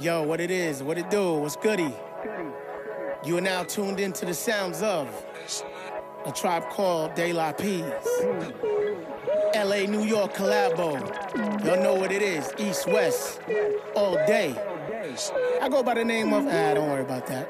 Yo, what it is, what it do, what's goody? You are now tuned into the sounds of A Tribe Called De La Peas. LA, New York collabo. Y'all know what it is, East, West, all day. I go by the name of, don't worry about that.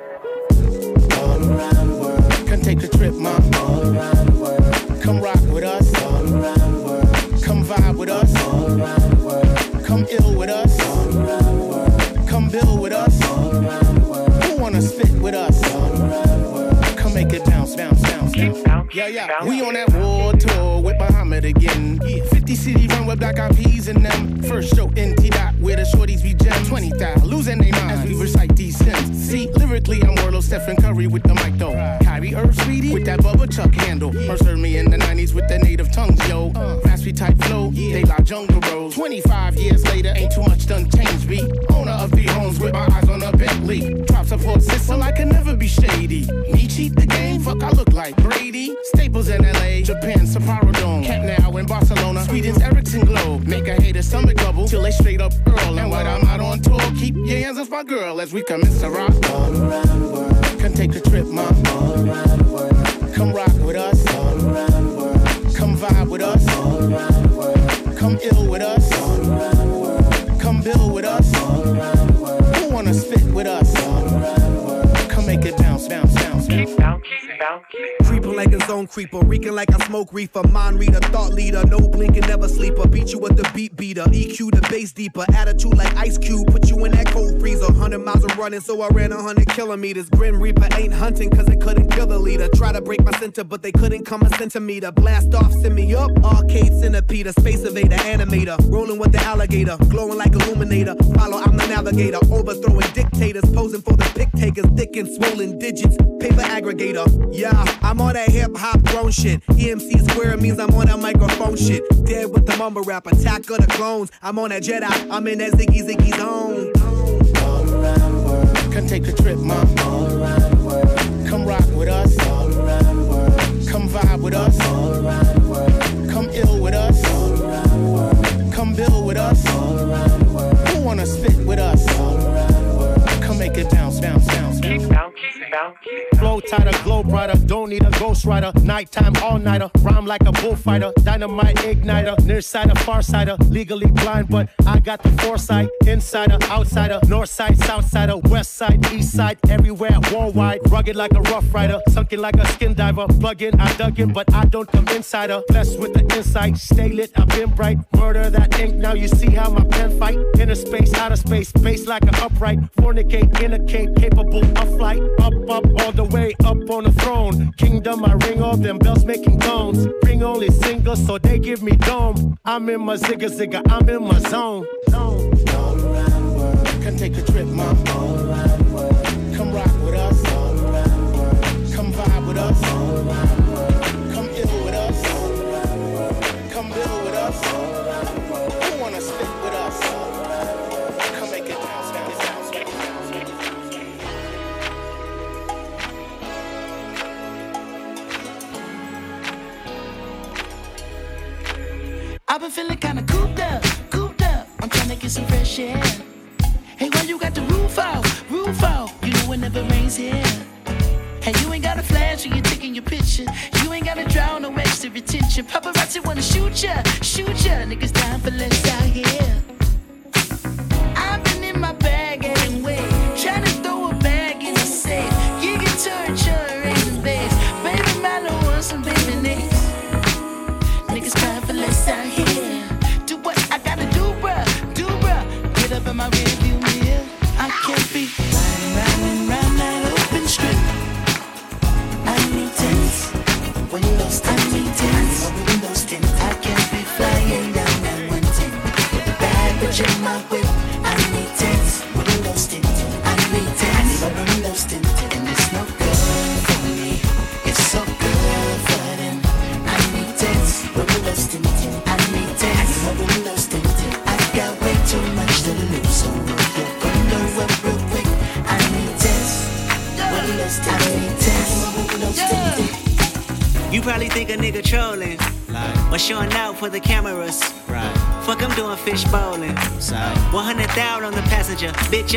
All around the world. Come take a trip, mom. All around the world. Come rock with us. All around the world. Come vibe with us. All around the world. Come ill with us. All around the world. Come build with us. All around the world. Who wanna spit with us? All around the world. Come make it bounce, bounce, bounce, bounce. Yeah, yeah, we on that war tour with Muhammad again. 50 city run with Black Eyed Peas in them. First show in T-Dot where the shorties be gems. 20,000 losing they mind as we recite these hymns. See, lyrically I'm Orlo, Stephen Curry with the mic though. Kyrie Irv, sweetie, with that Bubba Chuck handle. Mercer me in the 90s with the native tongues, yo. Raspy type flow, they like jungle rolls. 25 years later, ain't too much done changed me. Owner of the homes with my eyes on a Bentley. Drop support system, I can never be shady. Me cheat the game, fuck, I look like Brady. Staples in LA, Japan, Sapporo Dome. Cat now in Barcelona, Sweden's Ericsson Globe. Make a hater stomach double till they straight up earl. And while I'm out on tour, keep your hands off my girl as we commence to rock. All around the world. Come take a trip, mom. All around the world. Come rock with us. All around the world. Come vibe with us. All around the world. Come ill with us. All around the world. Come build with us. All around the world. Who wanna spit with us? All around the world. Come make it bounce, bounce, bounce, bounce. Creeping like a zone creeper, reeking like I smoke reefer. Mind reader, thought leader, no blinking, never sleeper. Beat you with the beat beater, EQ the bass deeper. Attitude like Ice Cube, put you in that cold freezer. 100 miles of running, so I ran 100 kilometers. Grim Reaper ain't hunting, cause they couldn't kill the leader. Try to break my center, but they couldn't come a centimeter. Blast off, send me up, arcade centipede, space evader, animator. Rolling with the alligator, glowing like illuminator. Follow, I'm the navigator, overthrowing dictators. Posing for the pick takers, thick and swollen digits. Paper aggregator. Yeah, I'm on that hip-hop grown shit. EMC square means I'm on that microphone shit. Dead with the mumble rap, attack of the clones. I'm on that Jedi, I'm in that Ziggy Ziggy zone. All around the world. Come take a trip, mom. All around the world. Come rock with us. All around the world. Come vibe with us. All around the world. Come ill with us. All around the world. Come build with us. All around the world. Who wanna spit with us? All around the world. Come make it bounce, bounce, bounce, bounce. Flow tighter, glow brighter, don't need a ghostwriter. Nighttime, all-nighter, rhyme like a bullfighter. Dynamite igniter, nearsider, farsider. Legally blind, but I got the foresight. Insider, outsider, north side, south side, west side, east side. Everywhere, worldwide, rugged like a rough rider. Sunken like a skin diver, plug in, I dug in, but I don't come insider. Blessed with the insight, stay lit, I've been bright. Murder that ink, now you see how my pen fight. Inner space, outer space, bass like an upright. Fornicate, indicate, capable of flight. Up, up, all the way, up on the throne. Kingdom, I ring all them bells making tones. Ring only singles, so they give me dome. I'm in my zigga zigga, I'm in my zone. All around the world. Come take a trip, mom. All around the world. Come rock with us. All around the world. Come vibe with us. All around the world. Come ill with us. All around the world. Come build with us. All around the world. Who wanna spit with us? All around the world. Come make it bounce, bounce, bounce, bounce. I've been feeling kinda cooped up, cooped up. I'm trying to get some fresh air. Hey, why you got the roof out, roof out? You know it never rains here. And you ain't got a flash when you're taking your picture. You ain't got to draw no extra attention. Paparazzi wanna shoot ya, niggas down for less out here. I've been in my bag anyway, trying to throw a bag in the safe. You can turn your raisin base, baby milo wants some baby nicks. Niggas crying for less out here. Do what I gotta do, bruh, do bruh. Get up in my rearview mirror. I can't be riding round and round that open strip. I need tints, windows tints, I need tints, windows tints. I can't be flying down that one tint with the bag bitch in my whip. I need tints, windows tints, I need tints, windows tints. And it's no good for me, it's so good for them. I need dance, I really love stinting. I got way too much to lose, so we're gonna work real quick. I need dance, I need dance, I really love stinting. You probably think a nigga trolling, Like, or showing out for the cameras. Right. Fuck, I'm doing fish bowling. 100,000 on the passenger. Bitch,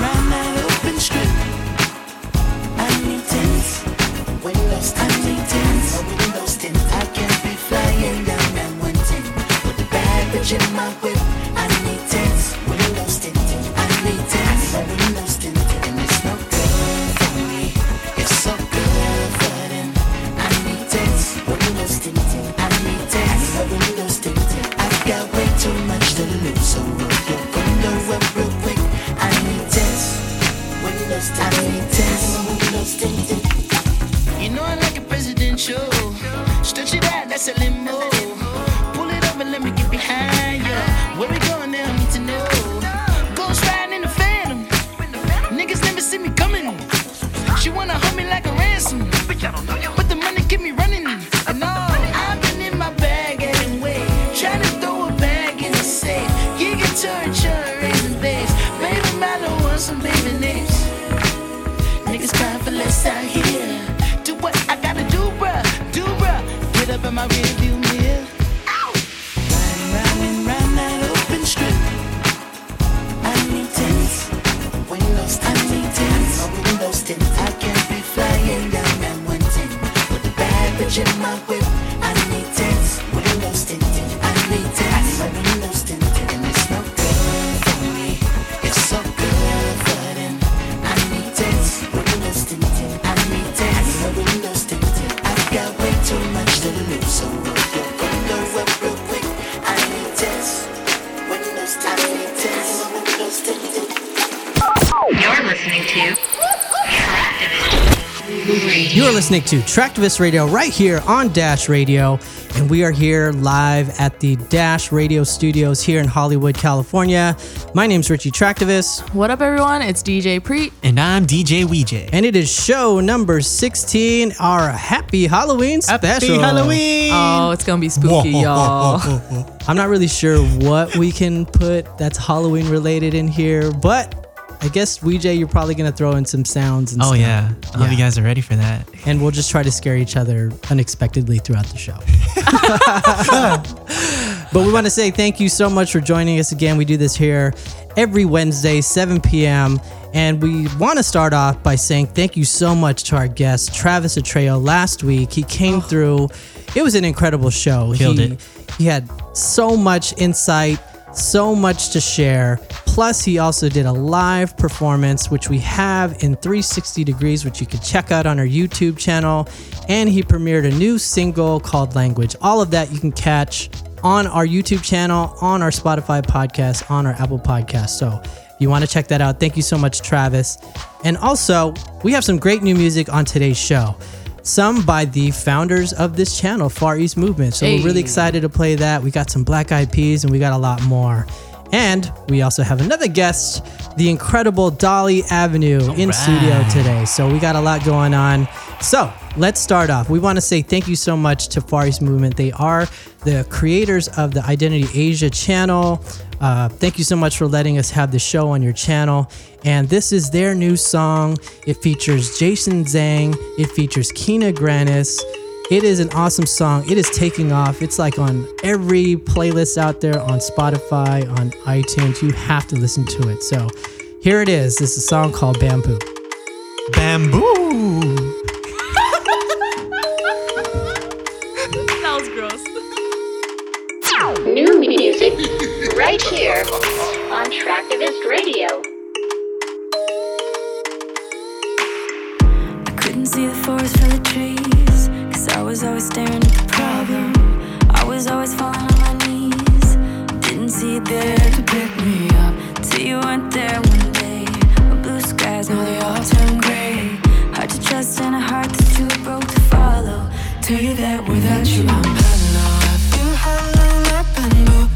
round that open strip. I need 10s. Windows 10. I need 10s. Windows 10. I can be flying down that 110 with the baggage in my whip. I need 10s. Windows 10. I need 10s. Windows 10. And it's no good for me. It's so good for them. I need 10s. Windows 10. I need 10s. Windows 10. I've got way too much to lose, so roll your window up real quick. I need 10s. I need 10. You know I like it presidential. Stretch it out, that's a limo. Pull it up and let me get behind ya. Where we going now, I need to know. Ghost riding in the Phantom. Niggas never see me coming. She wanna hold me like a ransom, but the money keep me running. No, I've been in my bag anyway, trying to throw a bag in the safe. Gig and torture, raising babes. Baby, I don't want some baby names. Niggas crying for less out here. Do what I gotta do, bruh. Do bruh. Get up in my rearview mirror. Ow! Round and round that open strip. I need 10s. Windows 10. I need 10s. Windows 10. I can be flying down that 110 with the baggage in my whip. I need 10s. Windows 10. I need 10s. Windows 10. And it's no good for me. It's so good for them. I need 10s. I need 10s. I've got way too much to lose, so roll your window up real quick. I need 10s. I need 10s. You're listening to Traktivist Radio. You are listening to Traktivist Radio right here on Dash Radio, and we are here live at the Dash Radio Studios here in Hollywood, California. My name's Richie Traktivist. What up, everyone? It's DJ Preet. And I'm DJ Weejay. And it is show number 16, our Happy Halloween special. Happy Halloween! Oh, it's gonna be spooky, y'all. I'm not really sure what we can put that's Halloween related in here, but I guess, Weejay, you're probably going to throw in some sounds and stuff. Oh, yeah. I hope you guys are ready for that. And we'll just try to scare each other unexpectedly throughout the show. But we want to say thank you so much for joining us again. We do this here every Wednesday, 7 p.m. And we want to start off by saying thank you so much to our guest, Travis Atreo. Last week, he came through. It was an incredible show. Killed it. He had so much insight, so much to share. Plus, he also did a live performance, which we have in 360 degrees, which you can check out on our YouTube channel. And he premiered a new single called Language. All of that you can catch on our YouTube channel, on our Spotify podcast, on our Apple podcast. So if you want to check that out, thank you so much, Travis. And also, we have some great new music on today's show. Some by the founders of this channel, Far East Movement. So we're really excited to play that. We got some Black Eyed Peas and we got a lot more. And we also have another guest, the incredible Dolly Avenue in studio today. So we got a lot going on. So let's start off. We want to say thank you so much to Far East Movement. They are the creators of the Identity Asia channel. Thank you so much for letting us have the show on your channel. And this is their new song. It features Jason Zhang. It features Kina Grannis. It is an awesome song. It is taking off. It's like on every playlist out there, on Spotify, on iTunes. You have to listen to it. So here it is. This is a song called Bamboo. Bamboo. That was gross. New music right here on Traktivist Radio. I couldn't see the forest for the trees. I was always staring at the problem. I was always falling on my knees. Didn't see it there to pick me up till you weren't there one day. My blue skies, now they all turn gray. Hard to trust in a heart that's too broke to follow. Tell you that without you I'm hollow. I feel hollow, like bamboo.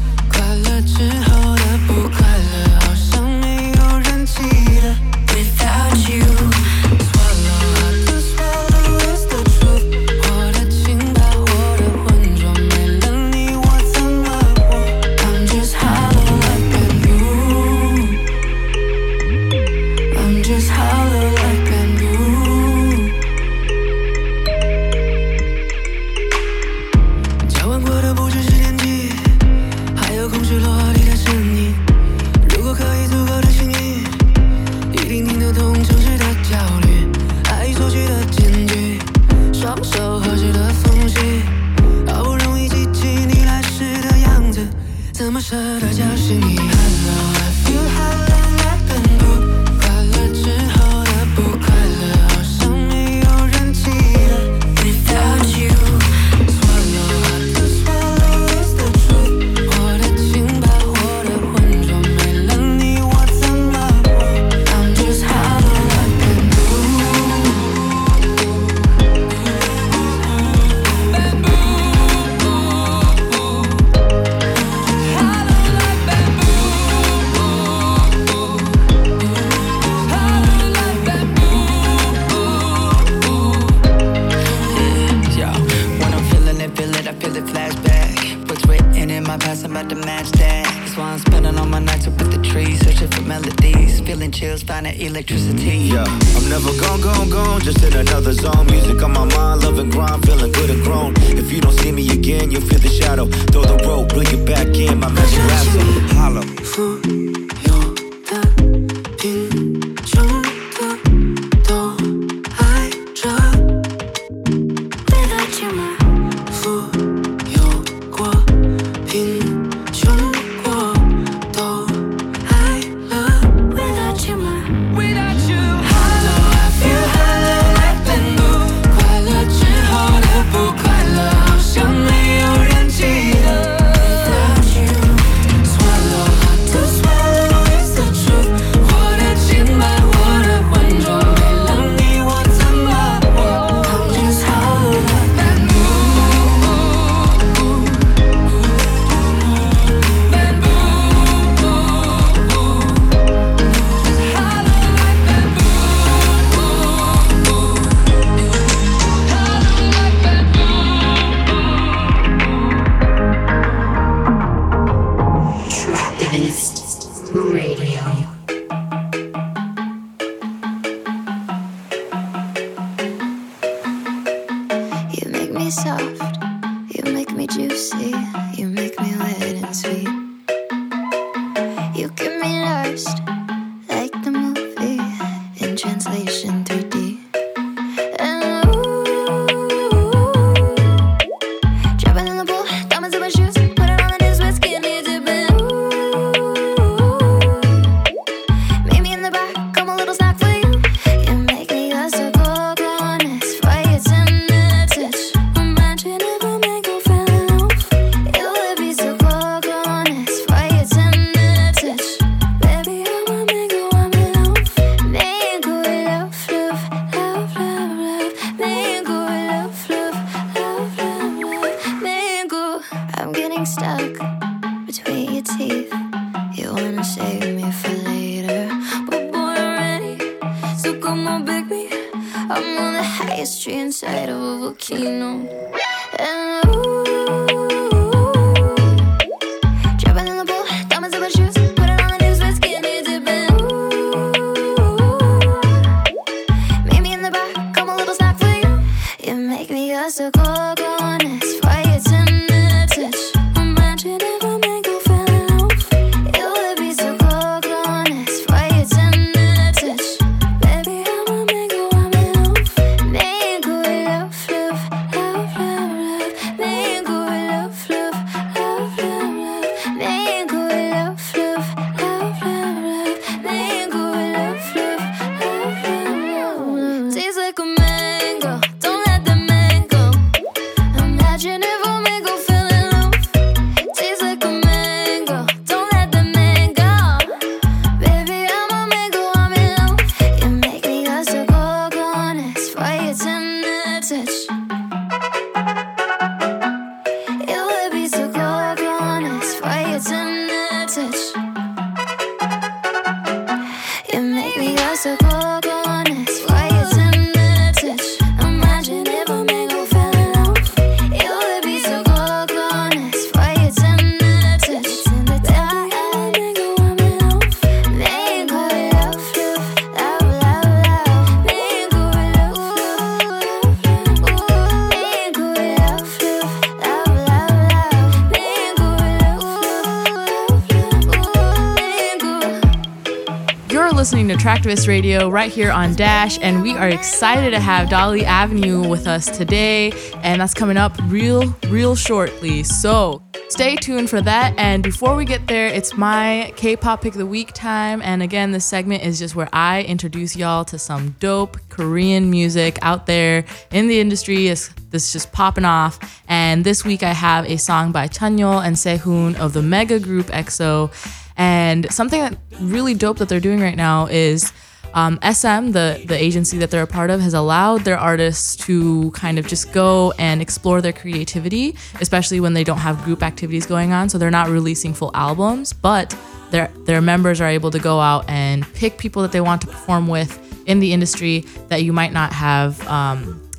Traktivist Radio right here on Dash, and we are excited to have Dolly Avenue with us today, and that's coming up real shortly. So Stay tuned for that. And before we get there, it's my K-pop pick of the week time. And again, this segment is just where I introduce y'all to some dope Korean music out there in the industry. It's just popping off. And this week I have a song by Chanyeol and Sehun of the mega group EXO. And something that really dope that they're doing right now is SM, the agency that they're a part of, has allowed their artists to kind of just go and explore their creativity, especially when they don't have group activities going on. So they're not releasing full albums, but their members are able to go out and pick people that they want to perform with in the industry that you might not have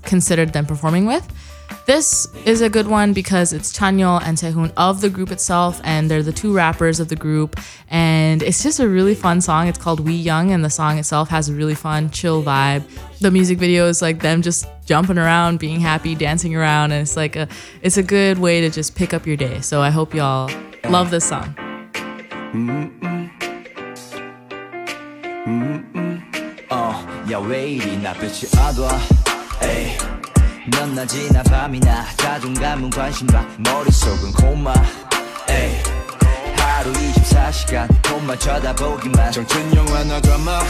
considered them performing with. This is a good one because it's Chanyeol and Sehun of the group itself, and they're the two rappers of the group, and it's just a really fun song. It's called We Young, and the song itself has a really fun, chill vibe. The music video is like them just jumping around, being happy, dancing around, and it's like it's a good way to just pick up your day. So I hope y'all love this song. 몇 낮이나 밤이나 자존감은 관심과 머릿속은 고마 에이 하루 24시간 돈만 쳐다보기만 정친 영화나 드라마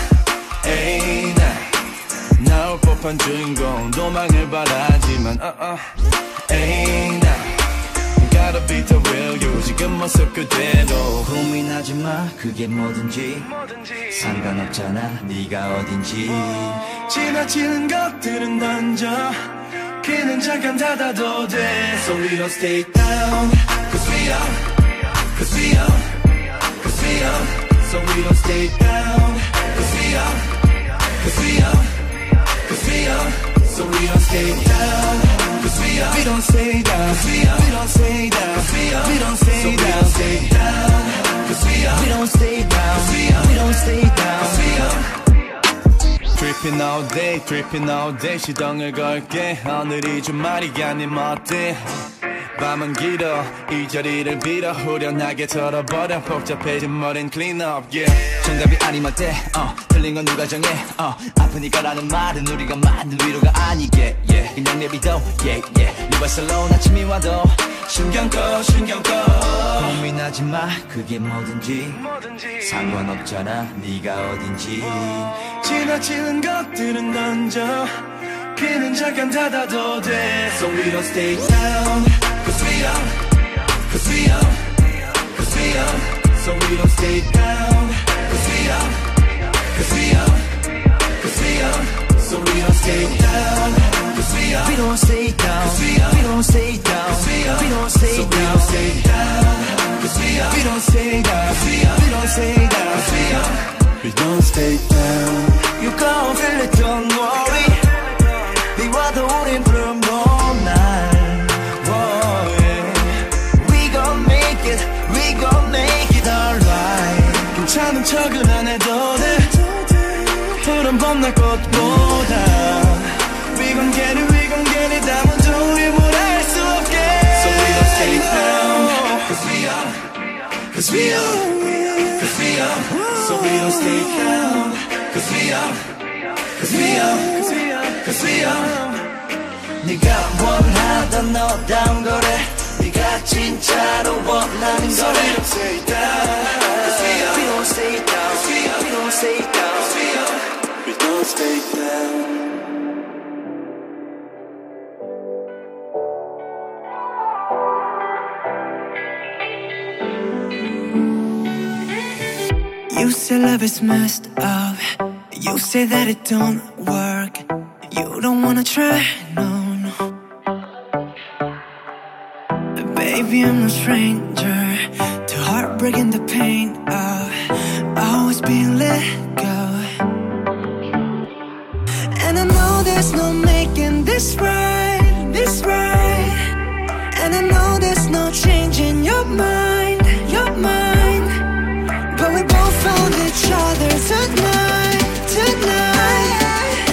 에이 나 나올 법한 주인공 도망을 바라지만 에이 나 Gotta be the real you 지금 모습 그대로 고민하지마 그게 뭐든지 상관없잖아 네가 어딘지 지나치는 것들은 던져 귀는 잠깐 닫아도 돼 So we don't stay down Cause we are Cause we are Cause we are So we don't stay down Cause we are Cause we are Cause we are So we don't stay down Cause we don't stay down Cause we don't stay down Cause we don't stay down So we don't stay down Cause we don't stay down We don't stay down Cause we are Tripping all day 시동을 걸게 오늘이 주말이 아님 어때 밤은 길어 이 자리를 빌어 후련하게 털어버려 복잡해진 머린 clean up yeah 정답이 아니면 어때 틀린 건 누가 정해 아프니까라는 말은 우리가 만든 위로가 아니게 yeah 그냥 내비둬 yeah yeah You are so alone 아침이 와도 신경 꺼 고민하지 마 그게 뭐든지 상관없잖아 네가 어딘지 지나치는 것들은 던져 귀는 잠깐 닫아도 돼 So we don't stay down Cause we are Cause we are Cause we are So we don't stay down Cause we are Cause we are Cause we are So we don't stay down Cause we are We don't stay down Cause we don't stay down We don't stay down So we don't stay down Cause we are We don't stay down We don't stay down Cause we are We don't stay down You can't feel it, don't worry 미워도 우린 부름 all night 괜찮은 척은 안 해도 돼 푸른 봄날 꽃보다 We gon' get it, we gon' get it 아무도 우리 몰아낼 수 없게 So we don't stay down Cause we are Cause we are Cause we are So we don't stay down Cause we are Cause we are Cause we are 네가 원하던 너다운 거래 네가 진짜로 원하는 거래 So we don't stay down We don't stay down. We don't stay down. We don't stay down. You say love is messed up. You say that it don't work. You don't wanna try, no. Baby, I'm no stranger to heartbreak and the pain of always being let go. And I know there's no making this right. And I know there's no changing your mind. But we both found each other tonight.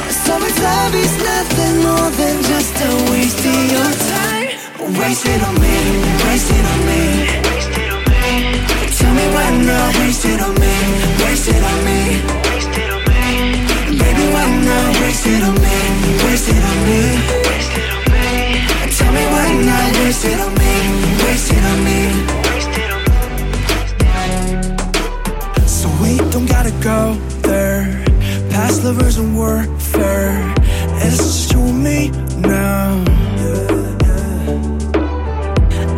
So it's love is nothing more than just a waste of your time. Wasted on me. Tell me why not wasted on me. Baby, why not wasted on me. Tell me why not wasted on me. us lovers and warfare. It's just you and me now.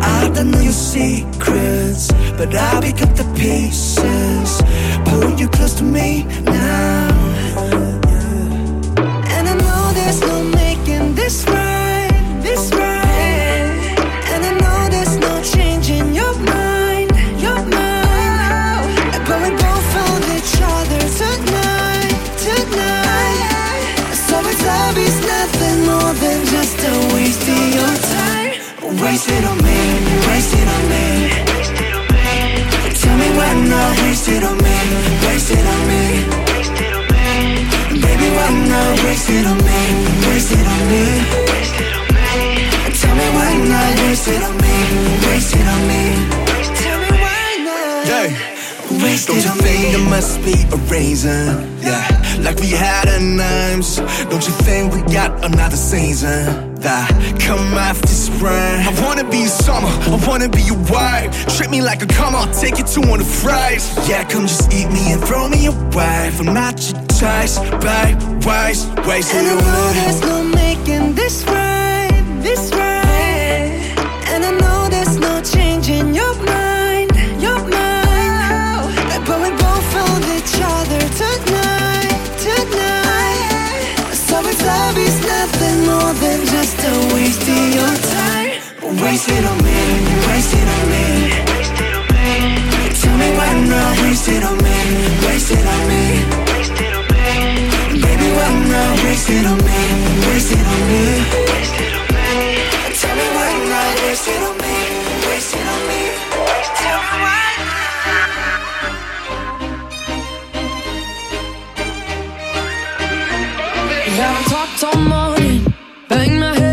I don't know your secrets, but I pick up the pieces, pulling you close to me now. And I know there's no making this right, this right. Wasted on me, wasted on me, wasted on me. Tell me why not wasted on me, wasted on me, wasted on me. Baby, why not wasted on me, wasted on me, wasted on me. Tell me why not wasted on me, wasted on me. Tell me why not. Yeah. Wasted don't on you me. Think there must be a reason? Yeah, like we had a names. Don't you think we got another season? Come after spring. I wanna be your summer, I wanna be your wife. Treat me like a come, I'll take you to on the fries. Yeah, come just eat me and throw me away. I'm not your choice, babe, waste, waste. And I know there's no making this right, this right. And I know there's no changing your mind, your mind. But we both found each other tonight, tonight. So it's obvious nothing more than just don't waste your time. Wasted on me, wasted on me, wasted on me. Tell me why not wasted on me, wasted on me, wasted on me. Baby, why not wasted on me, wasted on me, wasted on me. Tell me why not wasted on me, wasted on me, wasted on me. We haven't talked all morning. Bang my head.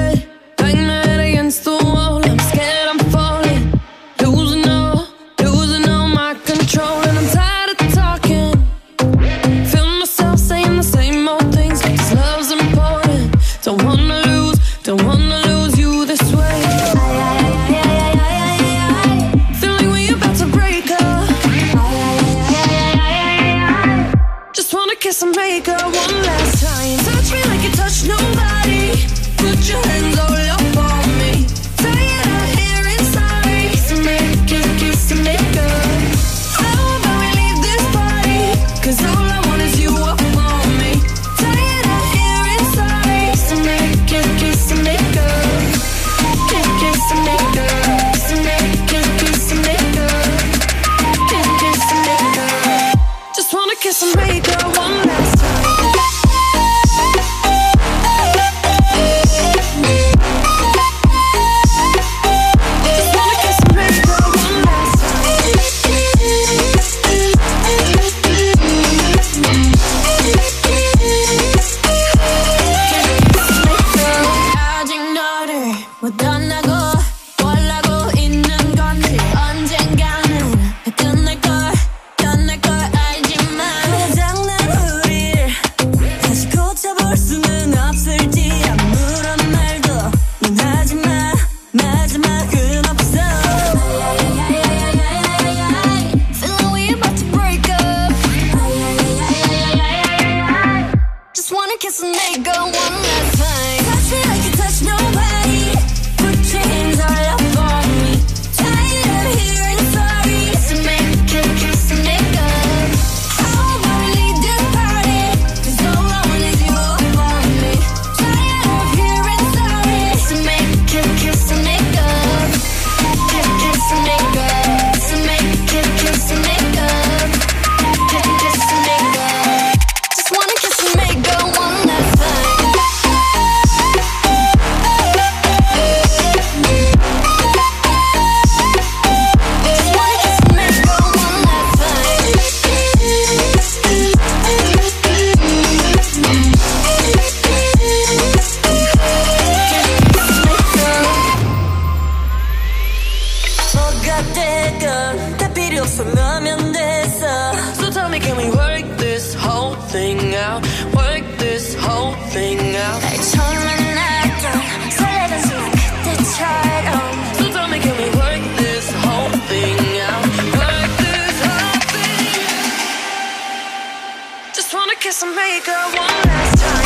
just to make her one last time.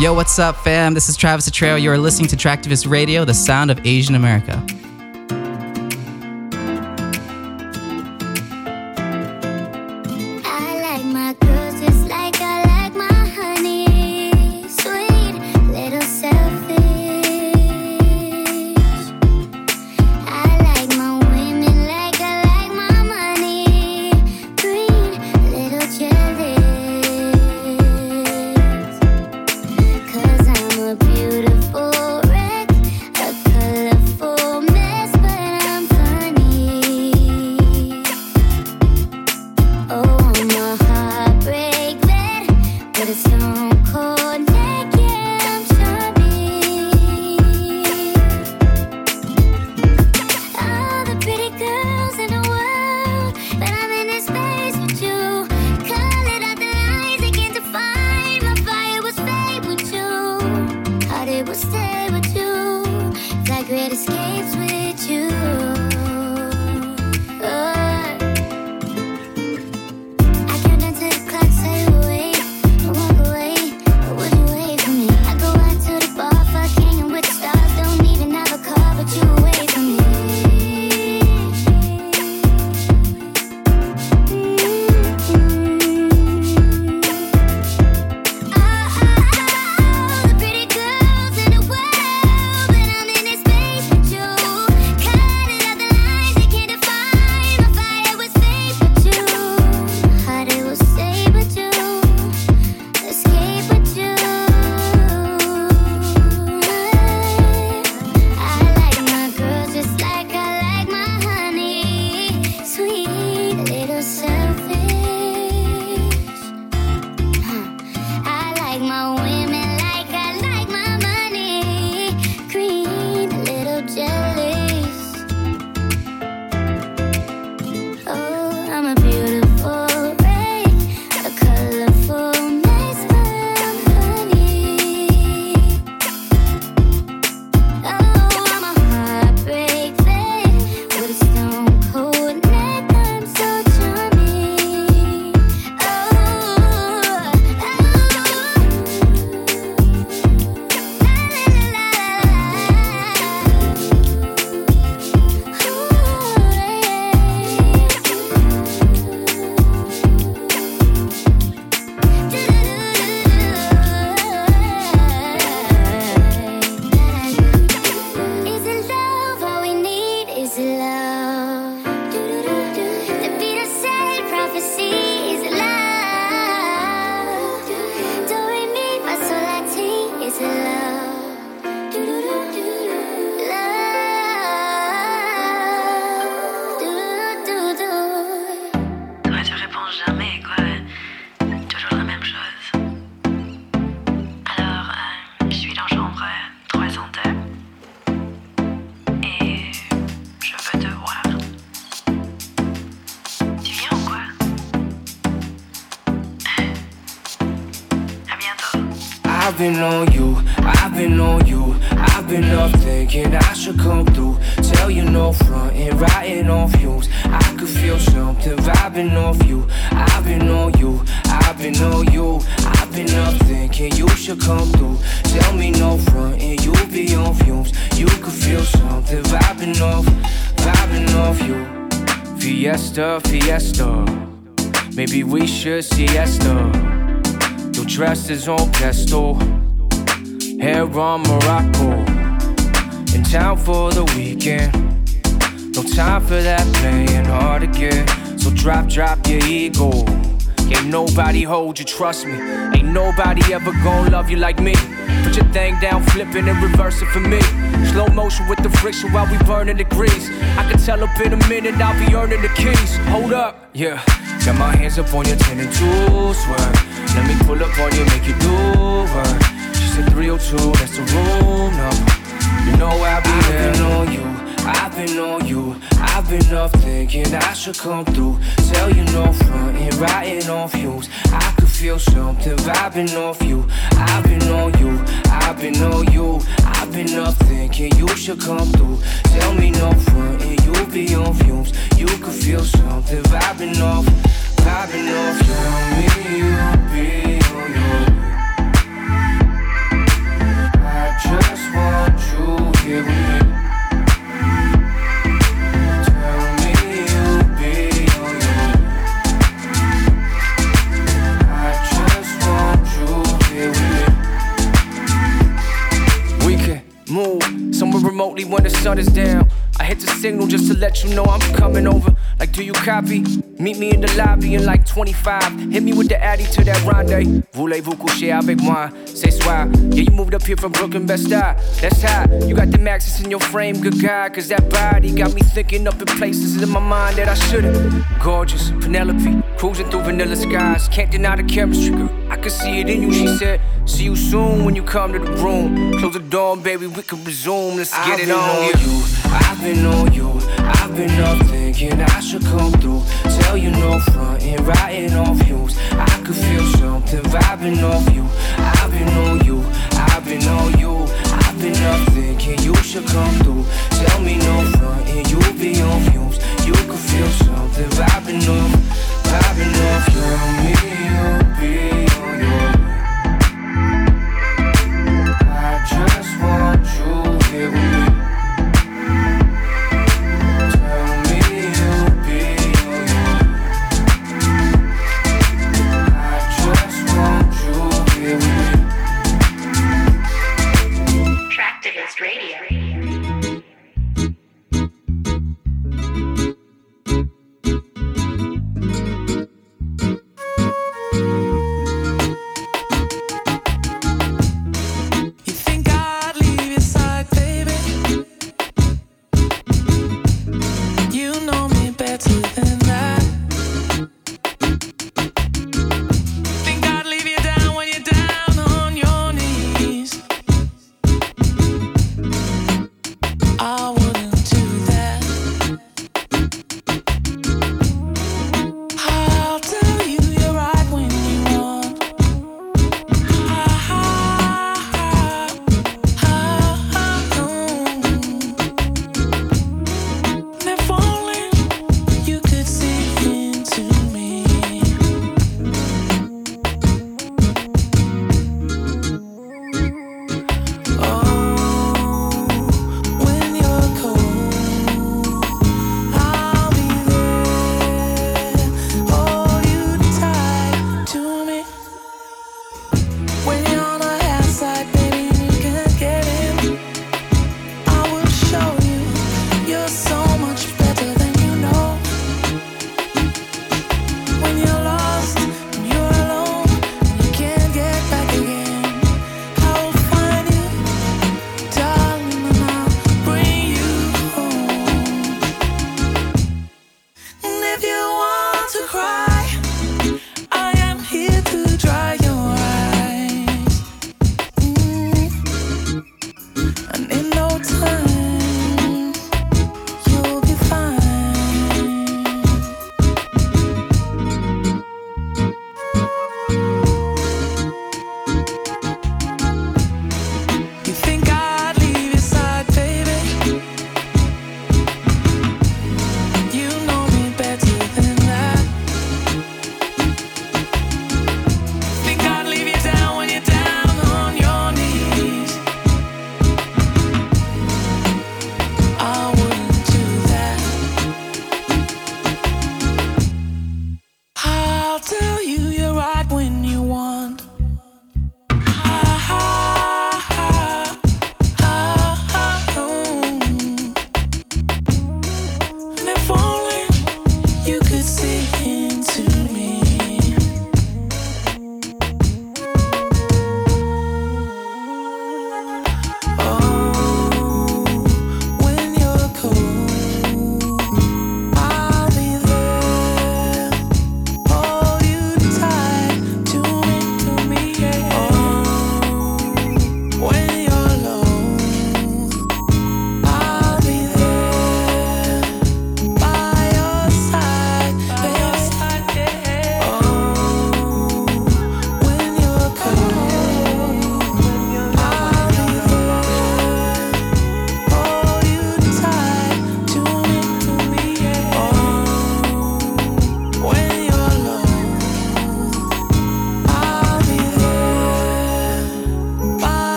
Yo, what's up, fam? This is Travis Atreo. You are listening to Traktivist Radio, the sound of Asian America. Dresses on pesto, hair on Morocco. In town for the weekend, no time for that playing hard again. So drop your ego. Can't nobody hold you, trust me. Ain't nobody ever gonna love you like me. Put your thing down, flip it and reverse it for me. Slow motion with the friction while we burning degrees. I can tell up in a minute I'll be earning the keys. Hold up, yeah. Got my hands up on your 10 and 2 swerve. Let me pull up on you, make you do her. She said 302, that's the room number. You know I've been on you, I've been on you, I've been up thinking I should come through. Tell you no frontin', riding on fumes. I could feel something vibing off you. I've been on you, I've been on you. I've been up thinking you should come through. Tell me no frontin', you be on fumes. You could feel something vibing off. Tell me you be on you. I just want you here with me. Somewhere remotely when the sun is down, I hit the signal just to let you know I'm coming over. Like, do you copy? Meet me in the lobby in like 25. Hit me with the addy to that rendezvous. Voulez-vous coucher avec moi? C'est soir. Yeah, you moved up here from Brooklyn, Best Eye. That's high. You got the maxes in your frame, good guy. Cause that body got me thinking up in places in my mind that I shouldn't. Gorgeous, Penelope, cruising through vanilla skies. Can't deny the chemistry, girl. I could see it in you, she said. See you soon when you come to the room. Close the door, baby, we can resume. Let's get it on. I've been on you, I've been up thinking I should come through. Tell you no frontin', riding on fumes. I could feel something vibing off you. I've been on you, I've been on you. I've been up thinking you should come through. Tell me no frontin', you be on fumes. You could feel something vibing off. Tell me you be on you. I just want you here with me.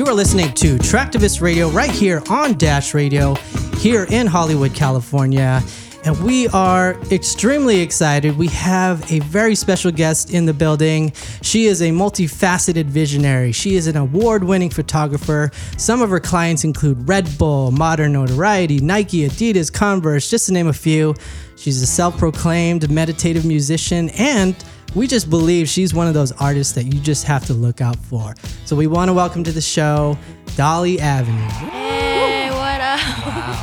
You are listening to Traktivist Radio right here on Dash Radio here in Hollywood, California. And we are extremely excited. We have a very special guest in the building. She is a multifaceted visionary. She is an award-winning photographer. Some of her clients include Red Bull, Modern Notoriety, Nike, Adidas, Converse, just to name a few. She's a self-proclaimed meditative musician, and we just believe she's one of those artists that you just have to look out for. So we want to welcome to the show, Dolly Avenue. Wow.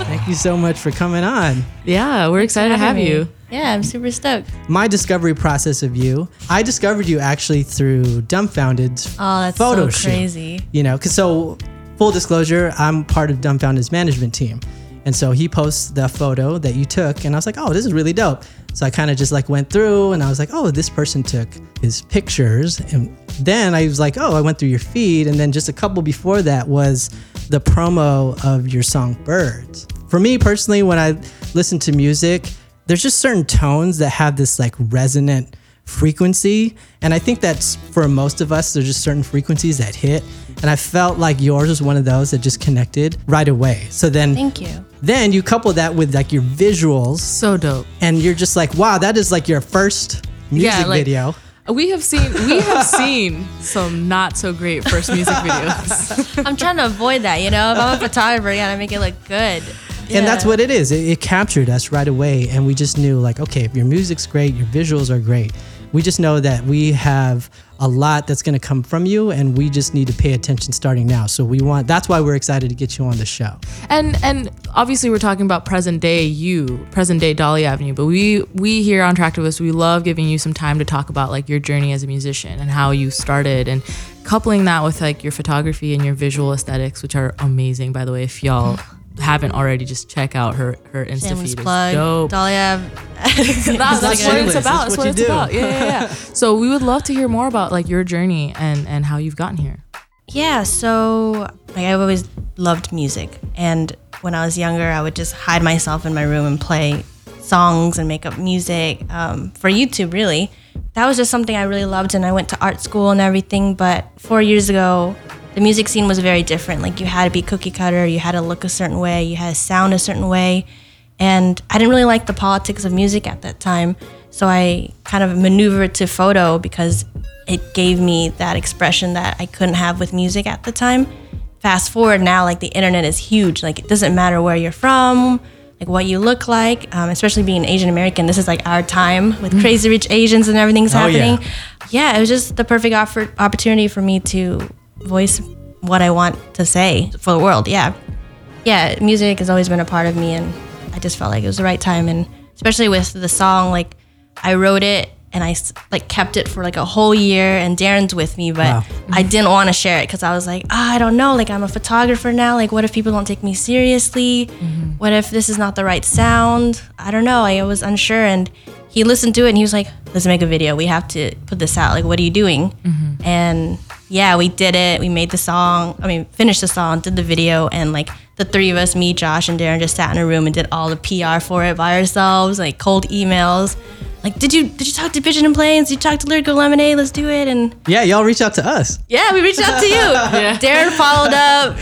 Thank you so much for coming on. Yeah, we're excited to have you. Yeah, I'm super stoked. My discovery process of you, I discovered you actually through Dumbfounded's photo shoot. Oh, that's so crazy. You know, because so full disclosure, I'm part of Dumbfounded's management team. And so he posts the photo that you took and I was like, oh, this is really dope. So I kind of just like went through and I was like, oh, this person took his pictures. And then I was like, oh, I went through your feed. And then just a couple before that was the promo of your song Birds. For me personally, when I listen to music, there's just certain tones that have this like resonant frequency. And I think that's for most of us, there's just certain frequencies that hit. And I felt like yours was one of those that just connected right away. So then, thank you. Then you couple that with like your visuals. So dope. And you're just like, wow, that is like your first music video. We have seen some not so great first music videos. I'm trying to avoid that, you know? If I'm a photographer, I gotta make it look good. Yeah. And that's what it is. It captured us right away. And we just knew like, okay, if your music's great, your visuals are great. We just know that we have a lot that's gonna come from you and we just need to pay attention starting now. So that's why we're excited to get you on the show. And obviously we're talking about present day Dolly Avenue, but we here on Traktivist, we love giving you some time to talk about like your journey as a musician and how you started and coupling that with like your photography and your visual aesthetics, which are amazing, by the way, if y'all haven't already, just check out her Insta Shameless feed. Plug. It's dope. Dolly Ave. That's what it's about. That's what it's about. Yeah. So we would love to hear more about like your journey and how you've gotten here. Yeah. So like I've always loved music, and when I was younger, I would just hide myself in my room and play songs and make up music for YouTube. Really, that was just something I really loved, and I went to art school and everything. But 4 years ago, the music scene was very different. Like you had to be cookie cutter, you had to look a certain way, you had to sound a certain way. And I didn't really like the politics of music at that time. So I kind of maneuvered to photo because it gave me that expression that I couldn't have with music at the time. Fast forward now, like the internet is huge. Like it doesn't matter where you're from, like what you look like, especially being Asian American. This is like our time with Crazy Rich Asians and everything's happening. Yeah, it was just the perfect opportunity for me to voice what I want to say for the world. Yeah, music has always been a part of me, and I just felt like it was the right time. And especially with the song, like I wrote it and I like kept it for like a whole year, and Darren's with me, but I didn't want to share it because I was like, I don't know, like I'm a photographer now, like what if people don't take me seriously? What if this is not the right sound? I don't know, I was unsure. And he listened to it and he was like, let's make a video, we have to put this out, like what are you doing? And yeah, we did it. We made the song. Finished the song, did the video, and like the three of us, me, Josh, and Darren, just sat in a room and did all the PR for it by ourselves, like cold emails. Like, did you talk to Pigeon and Plains? Did you talk to Lyrical Lemonade? Let's do it. And yeah, y'all reached out to us. Yeah, we reached out to you. Darren followed up.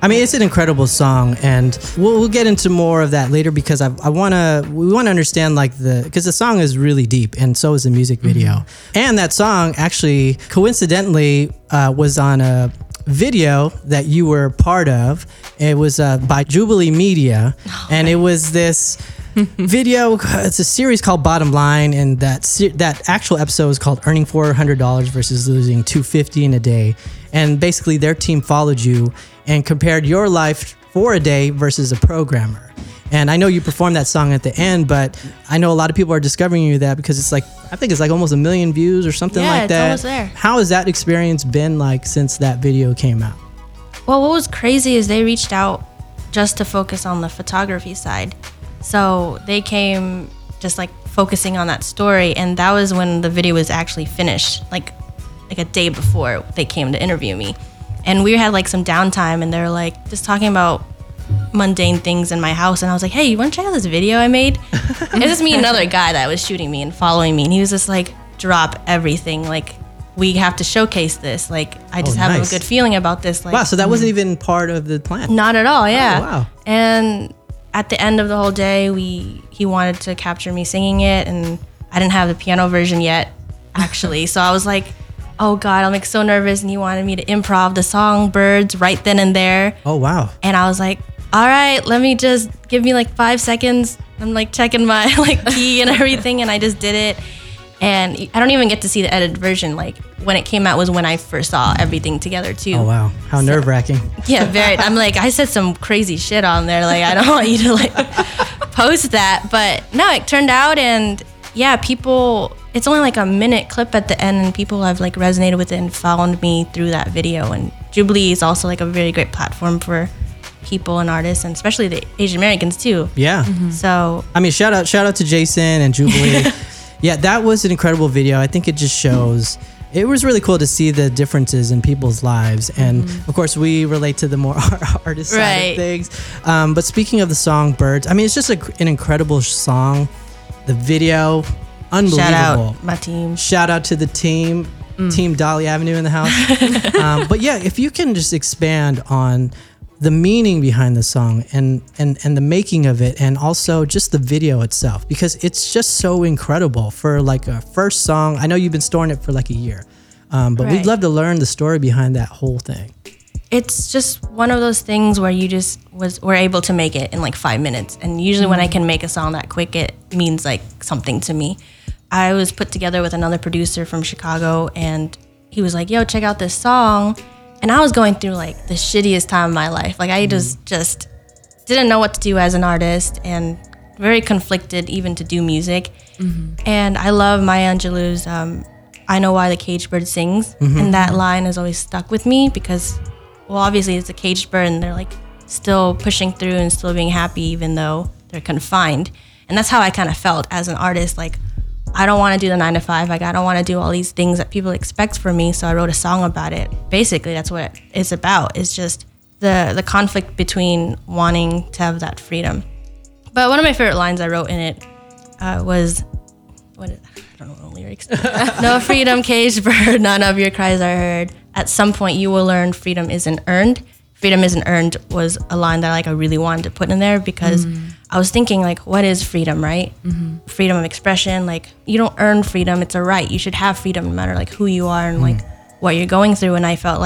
It's an incredible song, and we'll get into more of that later because we want to understand because the song is really deep, and so is the music video. And that song actually coincidentally was on a video that you were part of. It was by Jubilee Media, and it was this video. It's a series called Bottom Line, and that actual episode is called Earning $400 versus Losing $250 in a Day. And basically, their team followed you and compared your life for a day versus a programmer. And I know you performed that song at the end, but I know a lot of people are discovering you that because it's like, I think it's like almost 1 million views or something like that. Yeah, it's almost there. How has that experience been like since that video came out? Well, what was crazy is they reached out just to focus on the photography side. So they came just like focusing on that story. And that was when the video was actually finished, like a day before they came to interview me. And we had like some downtime, and they're like just talking about mundane things in my house. And I was like, hey, you want to check out this video I made? It was me and another guy that was shooting me and following me. And he was just like, drop everything. Like, we have to showcase this. Like, I just have a good feeling about this. Like, wow, so that wasn't even part of the plan? Not at all, yeah. Oh, wow. And at the end of the whole day, he wanted to capture me singing it, and I didn't have the piano version yet, actually. So I was like, oh God, I'm like so nervous. And he wanted me to improv the song Birds right then and there. Oh, wow. And I was like, all right, give me like 5 seconds. I'm like checking my key and everything. And I just did it. And I don't even get to see the edited version. Like, when it came out was when I first saw everything together too. Oh wow, how nerve-wracking. Yeah, very. I'm like, I said some crazy shit on there. Like, I don't want you to post that. But no, it turned out, and yeah, people, it's only like a minute clip at the end, and people have resonated with it and found me through that video. And Jubilee is also a really great platform for people and artists, and especially the Asian Americans too. Yeah. Mm-hmm. So I mean, shout out to Jason and Jubilee. Yeah, that was an incredible video. I think it just shows, it was really cool to see the differences in people's lives. And of course, we relate to the more artist side of things. But speaking of the song Birds, I mean, it's just an incredible song. The video, unbelievable. Shout out my team. Shout out to the team. Team Dolly Avenue in the house. But yeah, if you can just expand on the meaning behind the song and the making of it, and also just the video itself, because it's just so incredible for a first song. I know you've been storing it for a year, but we'd love to learn the story behind that whole thing. It's just one of those things where you just were able to make it in 5 minutes. And usually when I can make a song that quick, it means something to me. I was put together with another producer from Chicago, and he was like, yo, check out this song. And I was going through the shittiest time of my life. I just didn't know what to do as an artist, and very conflicted even to do music. And I love Maya Angelou's I Know Why the Caged Bird Sings. And that line has always stuck with me because, well, obviously it's a caged bird and they're still pushing through and still being happy even though they're confined. And that's how I kind of felt as an artist. I don't want to do the 9-to-5. I don't want to do all these things that people expect from me. So I wrote a song about it. Basically, that's what it's about. It's just the conflict between wanting to have that freedom. But one of my favorite lines I wrote in it was, I don't know lyrics. No freedom, caged bird, none of your cries are heard. At some point, you will learn freedom isn't earned. Freedom isn't earned was a line that I really wanted to put in there because I was thinking what is freedom, right? Freedom of expression, you don't earn freedom, it's a right. You should have freedom no matter who you are and what you're going through. And I felt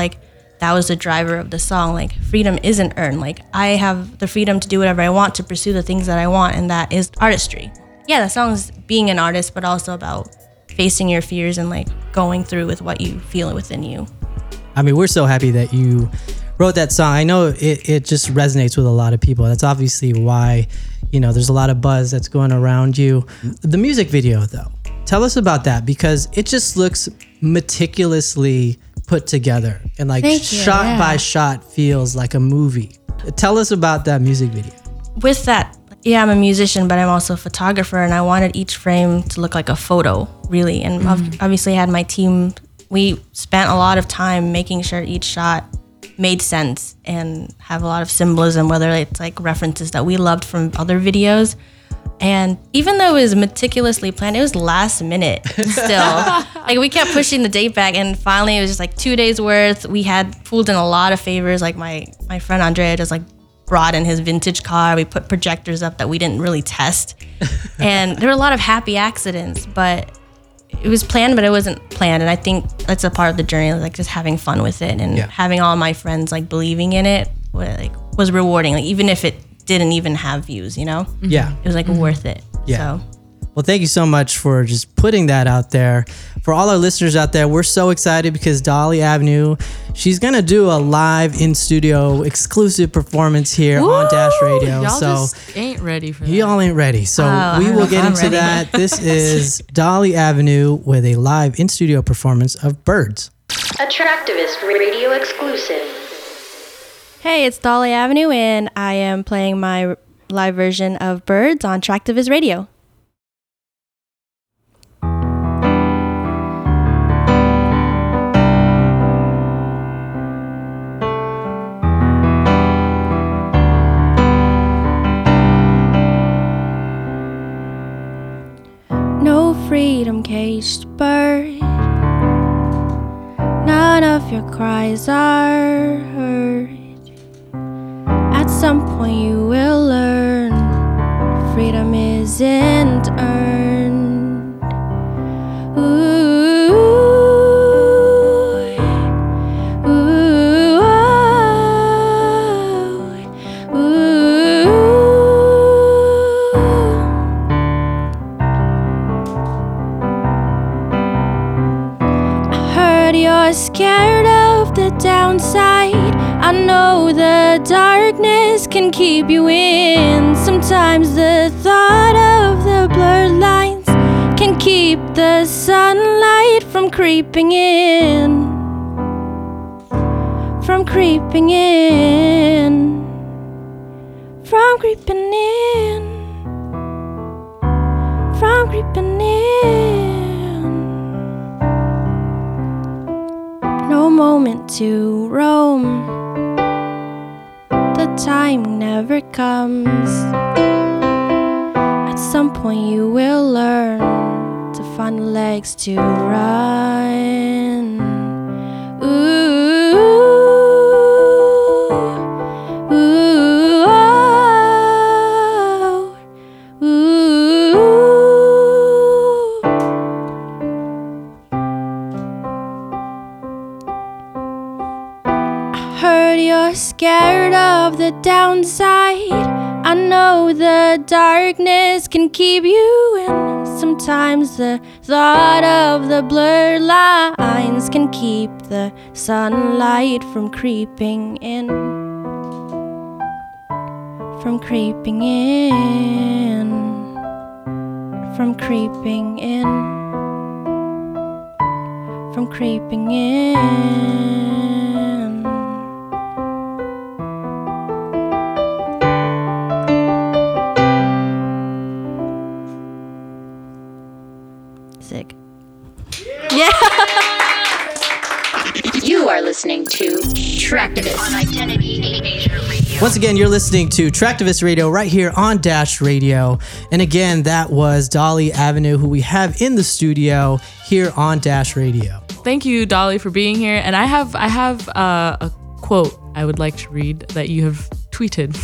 that was the driver of the song. Freedom isn't earned. I have the freedom to do whatever I want, to pursue the things that I want, and that is artistry. Yeah, that song's being an artist, but also about facing your fears and going through with what you feel within you. I mean, we're so happy that you wrote that song. I know it just resonates with a lot of people. That's obviously why, there's a lot of buzz that's going around you. The music video, though, tell us about that, because it just looks meticulously put together, and by shot feels like a movie. Tell us about that music video. With that, I'm a musician, but I'm also a photographer, and I wanted each frame to look like a photo, really. And obviously I had my team. We spent a lot of time making sure each shot made sense and have a lot of symbolism, whether it's references that we loved from other videos. And even though it was meticulously planned, it was last minute still. We kept pushing the date back, and finally it was just 2 days worth. We had pulled in a lot of favors. My friend Andrea just brought in his vintage car. We put projectors up that we didn't really test. And there were a lot of happy accidents, but it was planned, but it wasn't planned. And I think that's a part of the journey, just having fun with it, and having all my friends believing in it was rewarding. Even if it didn't even have views, Yeah. It was worth it. Yeah. So. Well, thank you so much for just putting that out there. For all our listeners out there, we're so excited because Dolly Avenue, she's going to do a live in-studio exclusive performance here on Dash Radio. Y'all just ain't ready for that. Y'all ain't ready. So we will get into that. This is Dolly Avenue with a live in-studio performance of Birds. A Traktivist Radio exclusive. Hey, it's Dolly Avenue, and I am playing my live version of Birds on Traktivist Radio. Freedom, caged bird, your cries are heard. At some point you will learn freedom isn't earned. Ooh, ooh, ooh, ooh. I heard you're scared of the downside. I know the darkness can keep you in. Sometimes the thought of the blurred lines can keep the sunlight from creeping in. From creeping in. From creeping in. From creeping in. No moment to roam. Time never comes. At some point you will learn to find the legs to run. Ooh, ooh, oh, ooh. I heard you're scared of the downside. I know the darkness can keep you in. Sometimes the thought of the blurred lines can keep the sunlight from creeping in. From creeping in. From creeping in. From creeping in. You are listening to Traktivist on Identity Asia Radio. Once again, you're listening to Traktivist Radio right here on Dash Radio. And again, that was Dolly Avenue, who we have in the studio here on Dash Radio. Thank you, Dolly, for being here. And I have a quote I would like to read that you have tweeted.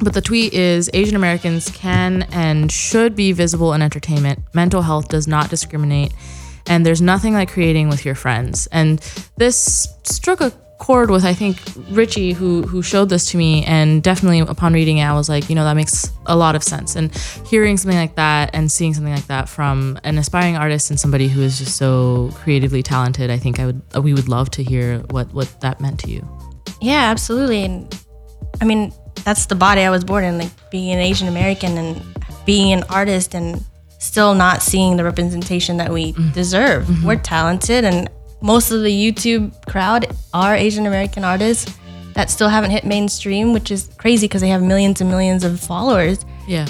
But the tweet is, Asian Americans can and should be visible in entertainment. Mental health does not discriminate. And there's nothing like creating with your friends. And this struck a chord with, I think, Richie, who showed this to me. And definitely upon reading it, I was like, you know, that makes a lot of sense. And hearing something like that and seeing something like that from an aspiring artist and somebody who is just so creatively talented, I think we would love to hear what that meant to you. Yeah, absolutely. And I mean, that's the body I was born in, like being an Asian American and being an artist and still not seeing the representation that we deserve. Mm-hmm. We're talented, and most of the YouTube crowd are Asian American artists that still haven't hit mainstream, which is crazy because they have millions and millions of followers. Yeah.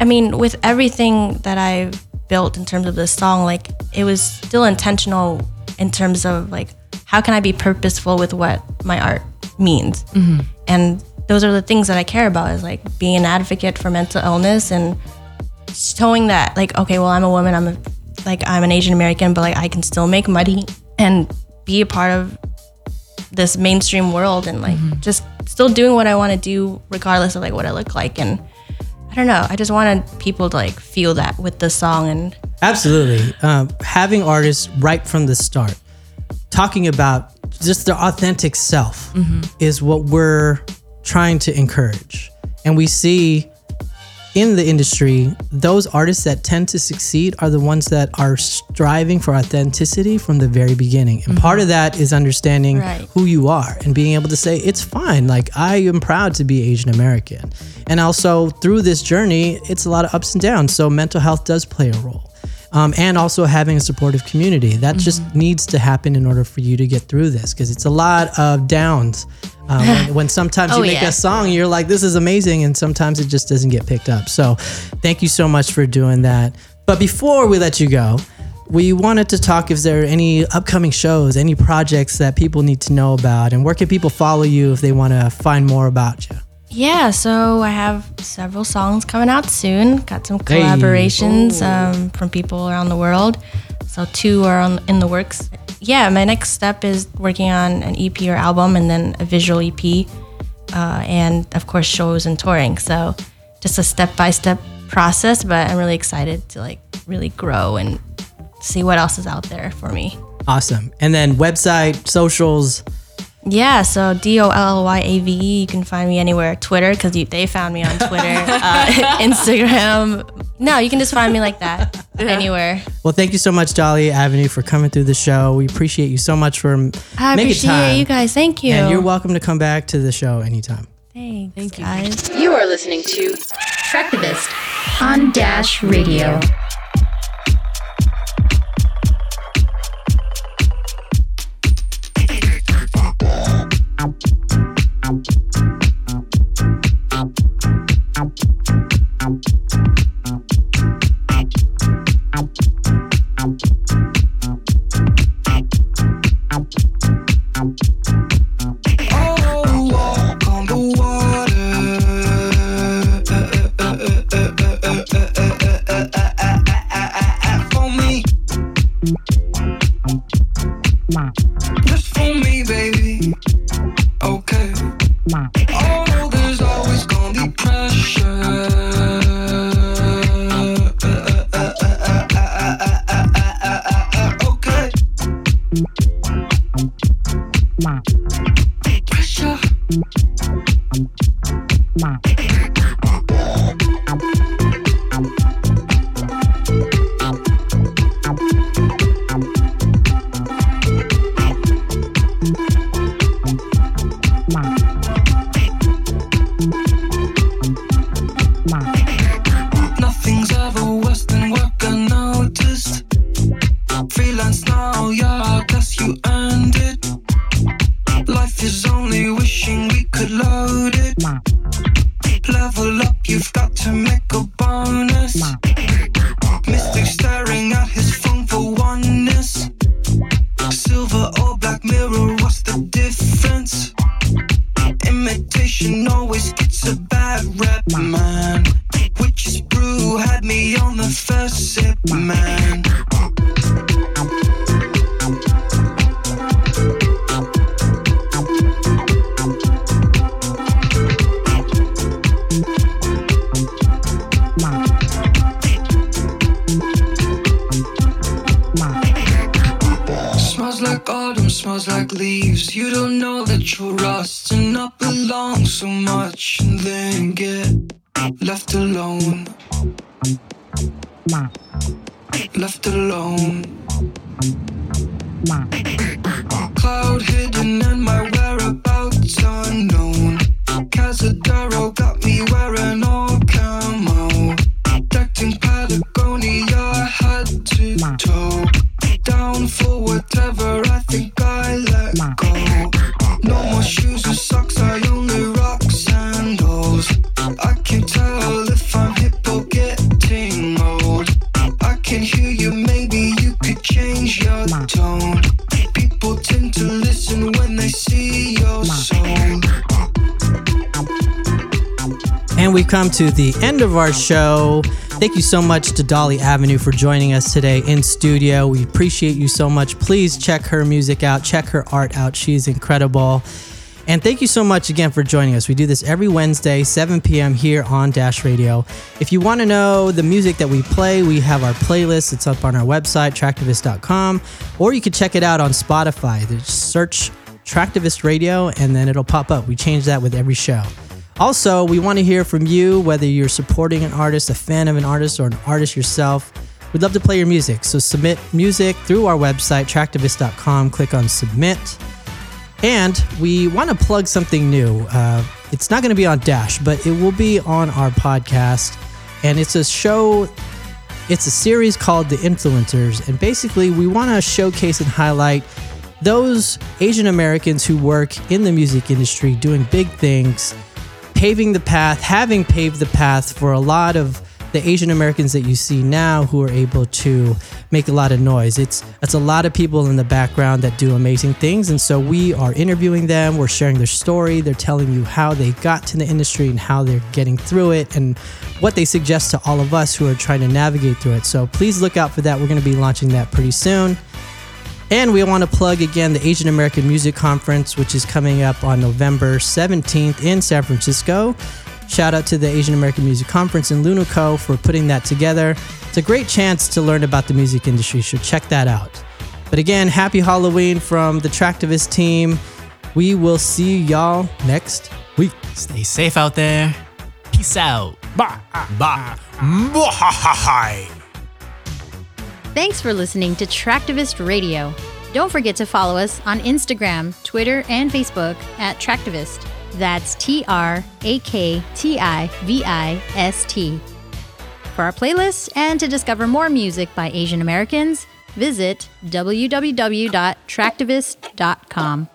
I mean, with everything that I've built in terms of this song, like, it was still intentional in terms of, like, how can I be purposeful with what my art means? Mm-hmm. And those are the things that I care about, is, like, being an advocate for mental illness and showing that, like, okay, well, I'm a woman, I'm an Asian American, but, like, I can still make money and be a part of this mainstream world and, like, mm-hmm. just still doing what I want to do regardless of, like, what I look like. And I don't know, I just wanted people to, like, feel that with the song. And absolutely, having artists right from the start talking about just their authentic self mm-hmm. is what we're trying to encourage. And we see in the industry, those artists that tend to succeed are the ones that are striving for authenticity from the very beginning. And mm-hmm. part of that is understanding right. who you are and being able to say, it's fine. Like, I am proud to be Asian American. And also through this journey, it's a lot of ups and downs. So mental health does play a role. And also having a supportive community. That mm-hmm. just needs to happen in order for you to get through this, because it's a lot of downs. When sometimes you make a song, you're like, this is amazing, and sometimes it just doesn't get picked up. So thank you so much for doing that. But before we let you go, we wanted to talk if there are any upcoming shows, any projects that people need to know about, and where can people follow you if they want to find more about you? Yeah, so I have several songs coming out soon. Got some collaborations from people around the world. So 2 are in the works. yeah, my next step is working on an EP or album, and then a visual EP, and of course shows and touring. So just a step-by-step process, but I'm really excited to like really grow and see what else is out there for me. Awesome. And then website, socials. Yeah, so DOLLYAVE. You can find me anywhere. Twitter, because they found me on Twitter, Instagram. No, you can just find me like that, anywhere. Well, thank you so much, Dolly Avenue, for coming through the show. We appreciate you so much for making time. I appreciate you guys. Thank you. And you're welcome to come back to the show anytime. Thanks, thank you, guys. You are listening to Traktivist on Dash Radio. Come to the end of our show. Thank you so much to Dolly Avenue for joining us today in studio. We appreciate you so much. Please check her music out, check her art out. She's incredible. And thank you so much again for joining us. We do this every Wednesday, 7 p.m. here on Dash Radio. If you want to know the music that we play, we have our playlist. It's up on our website, Traktivist.com, or you can check it out on Spotify. Just search Traktivist Radio and then it'll pop up. We change that with every show. Also, we want to hear from you, whether you're supporting an artist, a fan of an artist, or an artist yourself. We'd love to play your music. So submit music through our website, Traktivist.com. Click on Submit. And we want to plug something new. It's not going to be on Dash, but it will be on our podcast. And it's a show, it's a series called The Influencers. And basically, we want to showcase and highlight those Asian Americans who work in the music industry doing big things, paving the path, having paved the path for a lot of the Asian Americans that you see now who are able to make a lot of noise. It's a lot of people in the background that do amazing things. And so we are interviewing them. We're sharing their story. They're telling you how they got to the industry and how they're getting through it and what they suggest to all of us who are trying to navigate through it. So please look out for that. We're going to be launching that pretty soon. And we want to plug again the Asian American Music Conference, which is coming up on November 17th in San Francisco. Shout out to the Asian American Music Conference in Lunaco for putting that together. It's a great chance to learn about the music industry, so check that out. But again, happy Halloween from the Traktivist team. We will see y'all next week. Stay safe out there. Peace out. Bye. Bye. Bye. Thanks for listening to Traktivist Radio. Don't forget to follow us on Instagram, Twitter, and Facebook at Traktivist. That's Traktivist. For our playlist and to discover more music by Asian Americans, visit www.traktivist.com.